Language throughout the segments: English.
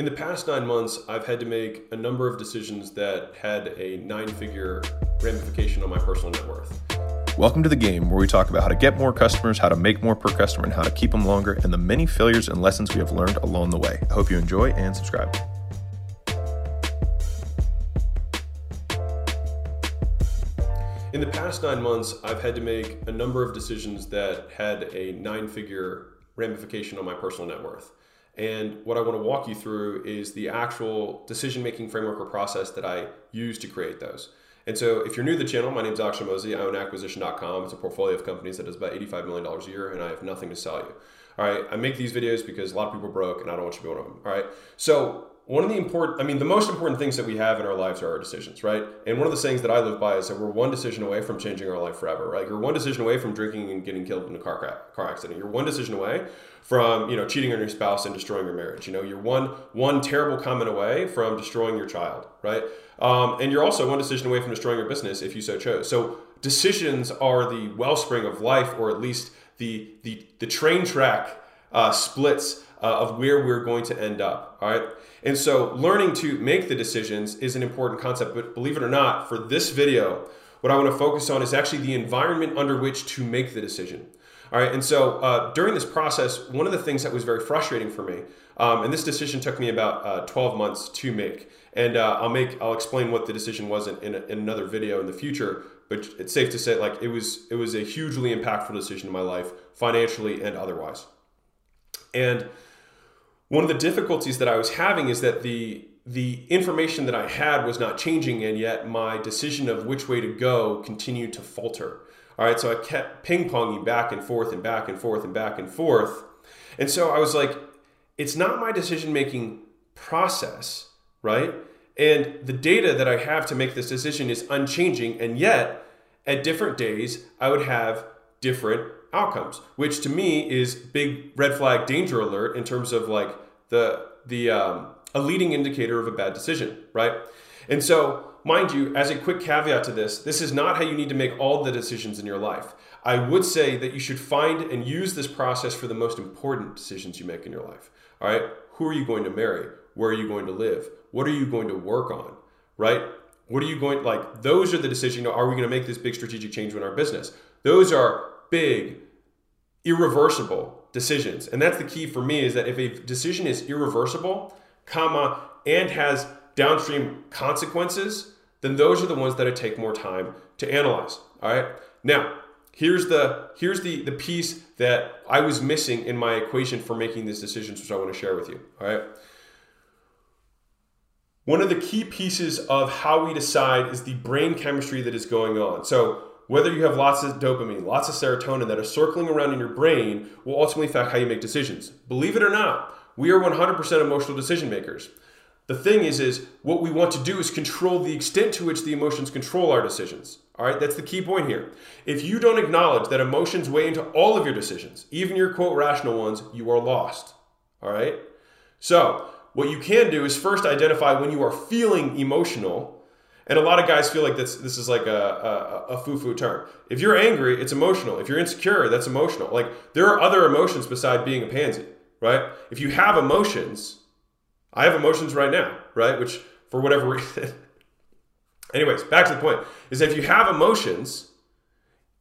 In the past 9 months, I've had to make a number of decisions that had a nine-figure ramification on my personal net worth. Welcome to the game where we talk about how to get more customers, how to make more per customer, and how to keep them longer, and the many failures and lessons we have learned along the way. I hope you enjoy and subscribe. In the past 9 months, I've had to make a number of decisions that had a nine-figure ramification on my personal net worth. And what I want to walk you through is the actual decision-making framework or process that I use to create those. And so if you're new to the channel, my name is Alex Hormozi. I own acquisition.com. It's a portfolio of companies that does about $85 million a year, and I have nothing to sell you. All right. I make these videos because a lot of people are broke and I don't want you to be one of them. All right. So one of the most important things that we have in our lives are our decisions, right? And one of the sayings that I live by is that we're one decision away from changing our life forever, right? You're one decision away from drinking and getting killed in a car accident. You're one decision away from, cheating on your spouse and destroying your marriage. You're one terrible comment away from destroying your child, right? And you're also one decision away from destroying your business if you so chose. So decisions are the wellspring of life, or at least the train track splits of where we're going to end up, all right? And so learning to make the decisions is an important concept, but believe it or not, for this video, what I want to focus on is actually the environment under which to make the decision. All right, and so during this process, one of the things that was very frustrating for me, and this decision took me about 12 months to make, and I'll explain what the decision was in another video in the future, but it's safe to say it was a hugely impactful decision in my life, financially and otherwise. And one of the difficulties that I was having is that the information that I had was not changing, and yet my decision of which way to go continued to falter. All right, so I kept ping-ponging back and forth and back and forth and back and forth. And so I was like, it's not my decision-making process, right? And the data that I have to make this decision is unchanging, and yet at different days, I would have different outcomes, which to me is big red flag danger alert in terms of like a leading indicator of a bad decision, right? And so mind you, as a quick caveat to this, this is not how you need to make all the decisions in your life. I would say that you should find and use this process for the most important decisions you make in your life. All right, who are you going to marry? Where are you going to live? What are you going to work on, right? What are you going, like, those are the decisions, are we going to make this big strategic change in our business? Those are big, irreversible decisions. And that's the key for me, is that if a decision is irreversible, and has downstream consequences, then those are the ones that I take more time to analyze. All right. Now, here's the piece that I was missing in my equation for making these decisions, which I want to share with you. All right. One of the key pieces of how we decide is the brain chemistry that is going on. So whether you have lots of dopamine, lots of serotonin that are circling around in your brain will ultimately affect how you make decisions. Believe it or not, we are 100% emotional decision makers. The thing is what we want to do is control the extent to which the emotions control our decisions. All right, that's the key point here. If you don't acknowledge that emotions weigh into all of your decisions, even your quote rational ones, you are lost. All right, so what you can do is first identify when you are feeling emotional. And a lot of guys feel like this is like a foo-foo term. If you're angry, it's emotional. If you're insecure, that's emotional. Like, there are other emotions besides being a pansy, right? If you have emotions, I have emotions right now, right? Which, for whatever reason, anyways, back to the point, is that if you have emotions,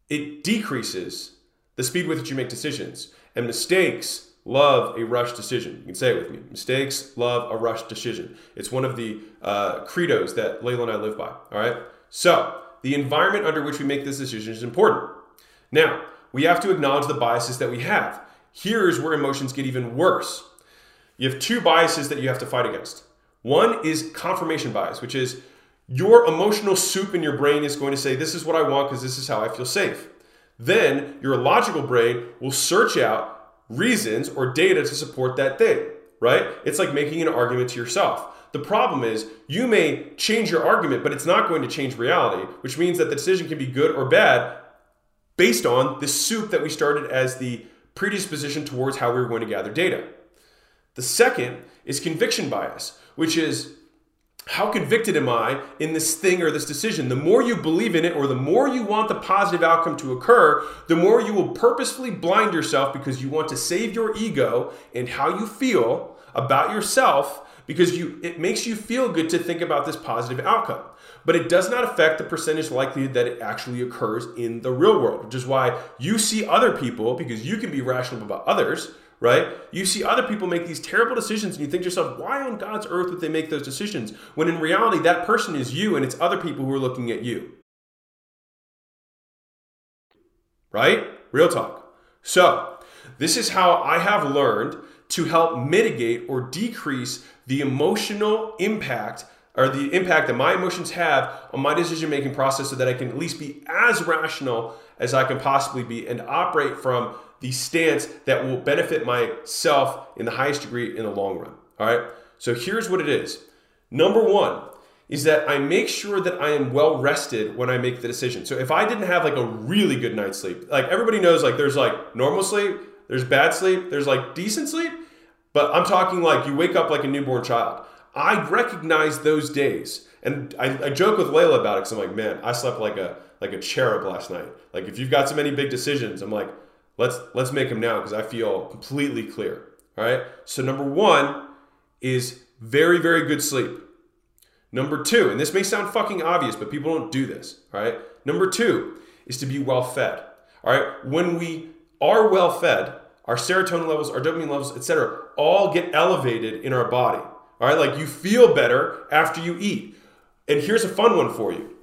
it decreases the speed with which you make decisions. And mistakes love a rushed decision. You can say it with me. Mistakes love a rushed decision. It's one of the credos that Layla and I live by. All right. So the environment under which we make this decision is important. Now, we have to acknowledge the biases that we have. Here's where emotions get even worse. You have two biases that you have to fight against. One is confirmation bias, which is your emotional soup in your brain is going to say, this is what I want because this is how I feel safe. Then your logical brain will search out reasons or data to support that thing, right? It's like making an argument to yourself. The problem is you may change your argument, but it's not going to change reality, which means that the decision can be good or bad based on the soup that we started as the predisposition towards how we were going to gather data. The second is conviction bias, which is how convicted am I in this thing or this decision? The more you believe in it, or the more you want the positive outcome to occur, the more you will purposefully blind yourself because you want to save your ego and how you feel about yourself because it makes you feel good to think about this positive outcome, but it does not affect the percentage likelihood that it actually occurs in the real world, which is why you see other people, because you can be rational about others, right? You see other people make these terrible decisions and you think to yourself, why on God's earth would they make those decisions? When in reality, that person is you and it's other people who are looking at you. Right? Real talk. So this is how I have learned to help mitigate or decrease the emotional impact or the impact that my emotions have on my decision-making process so that I can at least be as rational as I can possibly be and operate from the stance that will benefit myself in the highest degree in the long run. All right. So here's what it is. Number one is that I make sure that I am well rested when I make the decision. So if I didn't have like a really good night's sleep, like everybody knows, like there's like normal sleep, there's bad sleep, there's like decent sleep, but I'm talking like you wake up like a newborn child. I recognize those days. And I joke with Layla about it because I'm like, man, I slept like a cherub last night. Like if you've got so many big decisions, I'm like, Let's make them now because I feel completely clear. All right. So number one is very, very good sleep. Number two, and this may sound fucking obvious, but people don't do this. All right. Number two is to be well fed. All right. When we are well fed, our serotonin levels, our dopamine levels, etc., all get elevated in our body. All right. Like you feel better after you eat. And here's a fun one for you.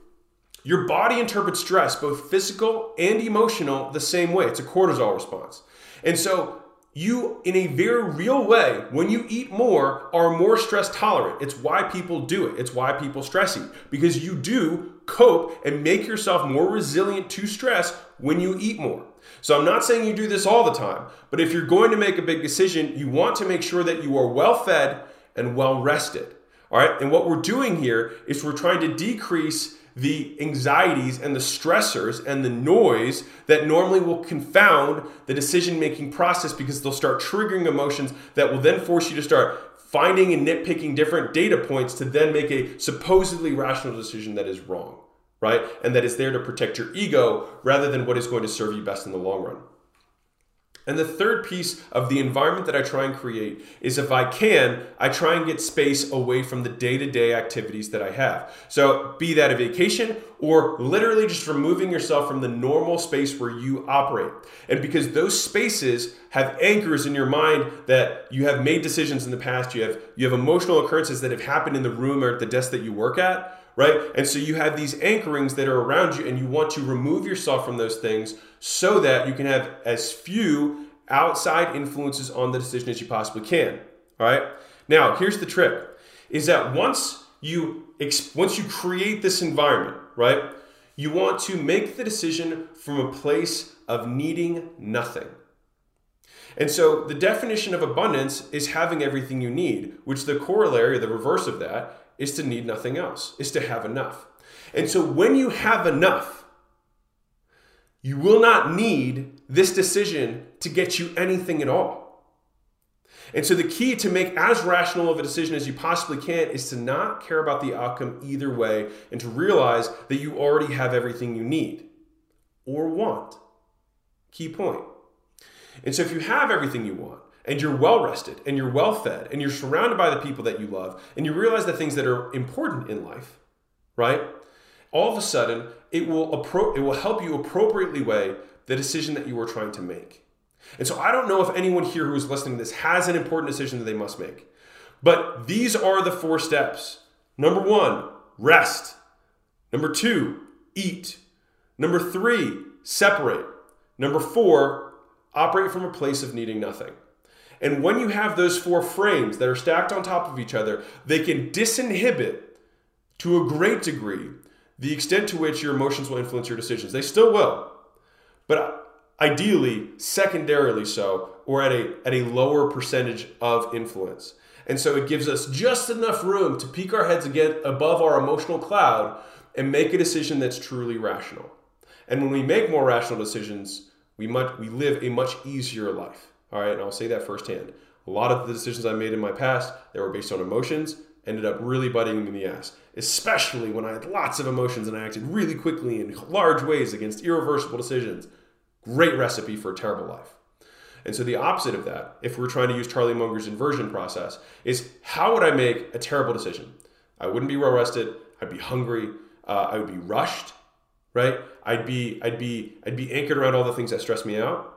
Your body interprets stress, both physical and emotional, the same way. It's a cortisol response. And so you, in a very real way, when you eat more, are more stress tolerant. It's why people do it. It's why people stress eat, because you do cope and make yourself more resilient to stress when you eat more. So I'm not saying you do this all the time, but if you're going to make a big decision, you want to make sure that you are well fed and well rested. All right. And what we're doing here is we're trying to decrease the anxieties and the stressors and the noise that normally will confound the decision-making process, because they'll start triggering emotions that will then force you to start finding and nitpicking different data points to then make a supposedly rational decision that is wrong, right? And that is there to protect your ego rather than what is going to serve you best in the long run. And the third piece of the environment that I try and create is, if I can, I try and get space away from the day-to-day activities that I have. So be that a vacation or literally just removing yourself from the normal space where you operate. And because those spaces have anchors in your mind that you have made decisions in the past, you have emotional occurrences that have happened in the room or at the desk that you work at, right? And so you have these anchorings that are around you, and you want to remove yourself from those things so that you can have as few outside influences on the decision as you possibly can. All right. Now, here's the trick, is that once you create this environment, right, you want to make the decision from a place of needing nothing. And so the definition of abundance is having everything you need, which the corollary, the reverse of that, is to need nothing else, is to have enough. And so when you have enough, you will not need this decision to get you anything at all. And so the key to make as rational of a decision as you possibly can is to not care about the outcome either way, and to realize that you already have everything you need or want. Key point. And so if you have everything you want, and you're well-rested, and you're well-fed, and you're surrounded by the people that you love, and you realize the things that are important in life, right? All of a sudden, it will help you appropriately weigh the decision that you were trying to make. And so I don't know if anyone here who is listening to this has an important decision that they must make, but these are the four steps. Number one, rest. Number two, eat. Number three, separate. Number four, operate from a place of needing nothing. And when you have those four frames that are stacked on top of each other, they can disinhibit to a great degree the extent to which your emotions will influence your decisions. They still will, but ideally, secondarily so, or at a lower percentage of influence. And so it gives us just enough room to peek our heads again above our emotional cloud and make a decision that's truly rational. And when we make more rational decisions, we live a much easier life. All right, and I'll say that firsthand. A lot of the decisions I made in my past that were based on emotions ended up really biting me in the ass, especially when I had lots of emotions and I acted really quickly in large ways against irreversible decisions. Great recipe for a terrible life. And so the opposite of that, if we're trying to use Charlie Munger's inversion process, is how would I make a terrible decision? I wouldn't be well-rested. I'd be hungry. I would be rushed, right? I'd be anchored around all the things that stress me out.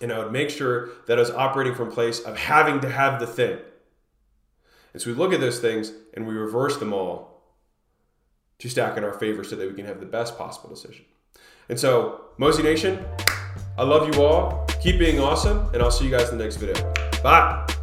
And I would make sure that I was operating from a place of having to have the thing. And so we look at those things and we reverse them all to stack in our favor so that we can have the best possible decision. And so, Mosey Nation, I love you all. Keep being awesome, and I'll see you guys in the next video. Bye.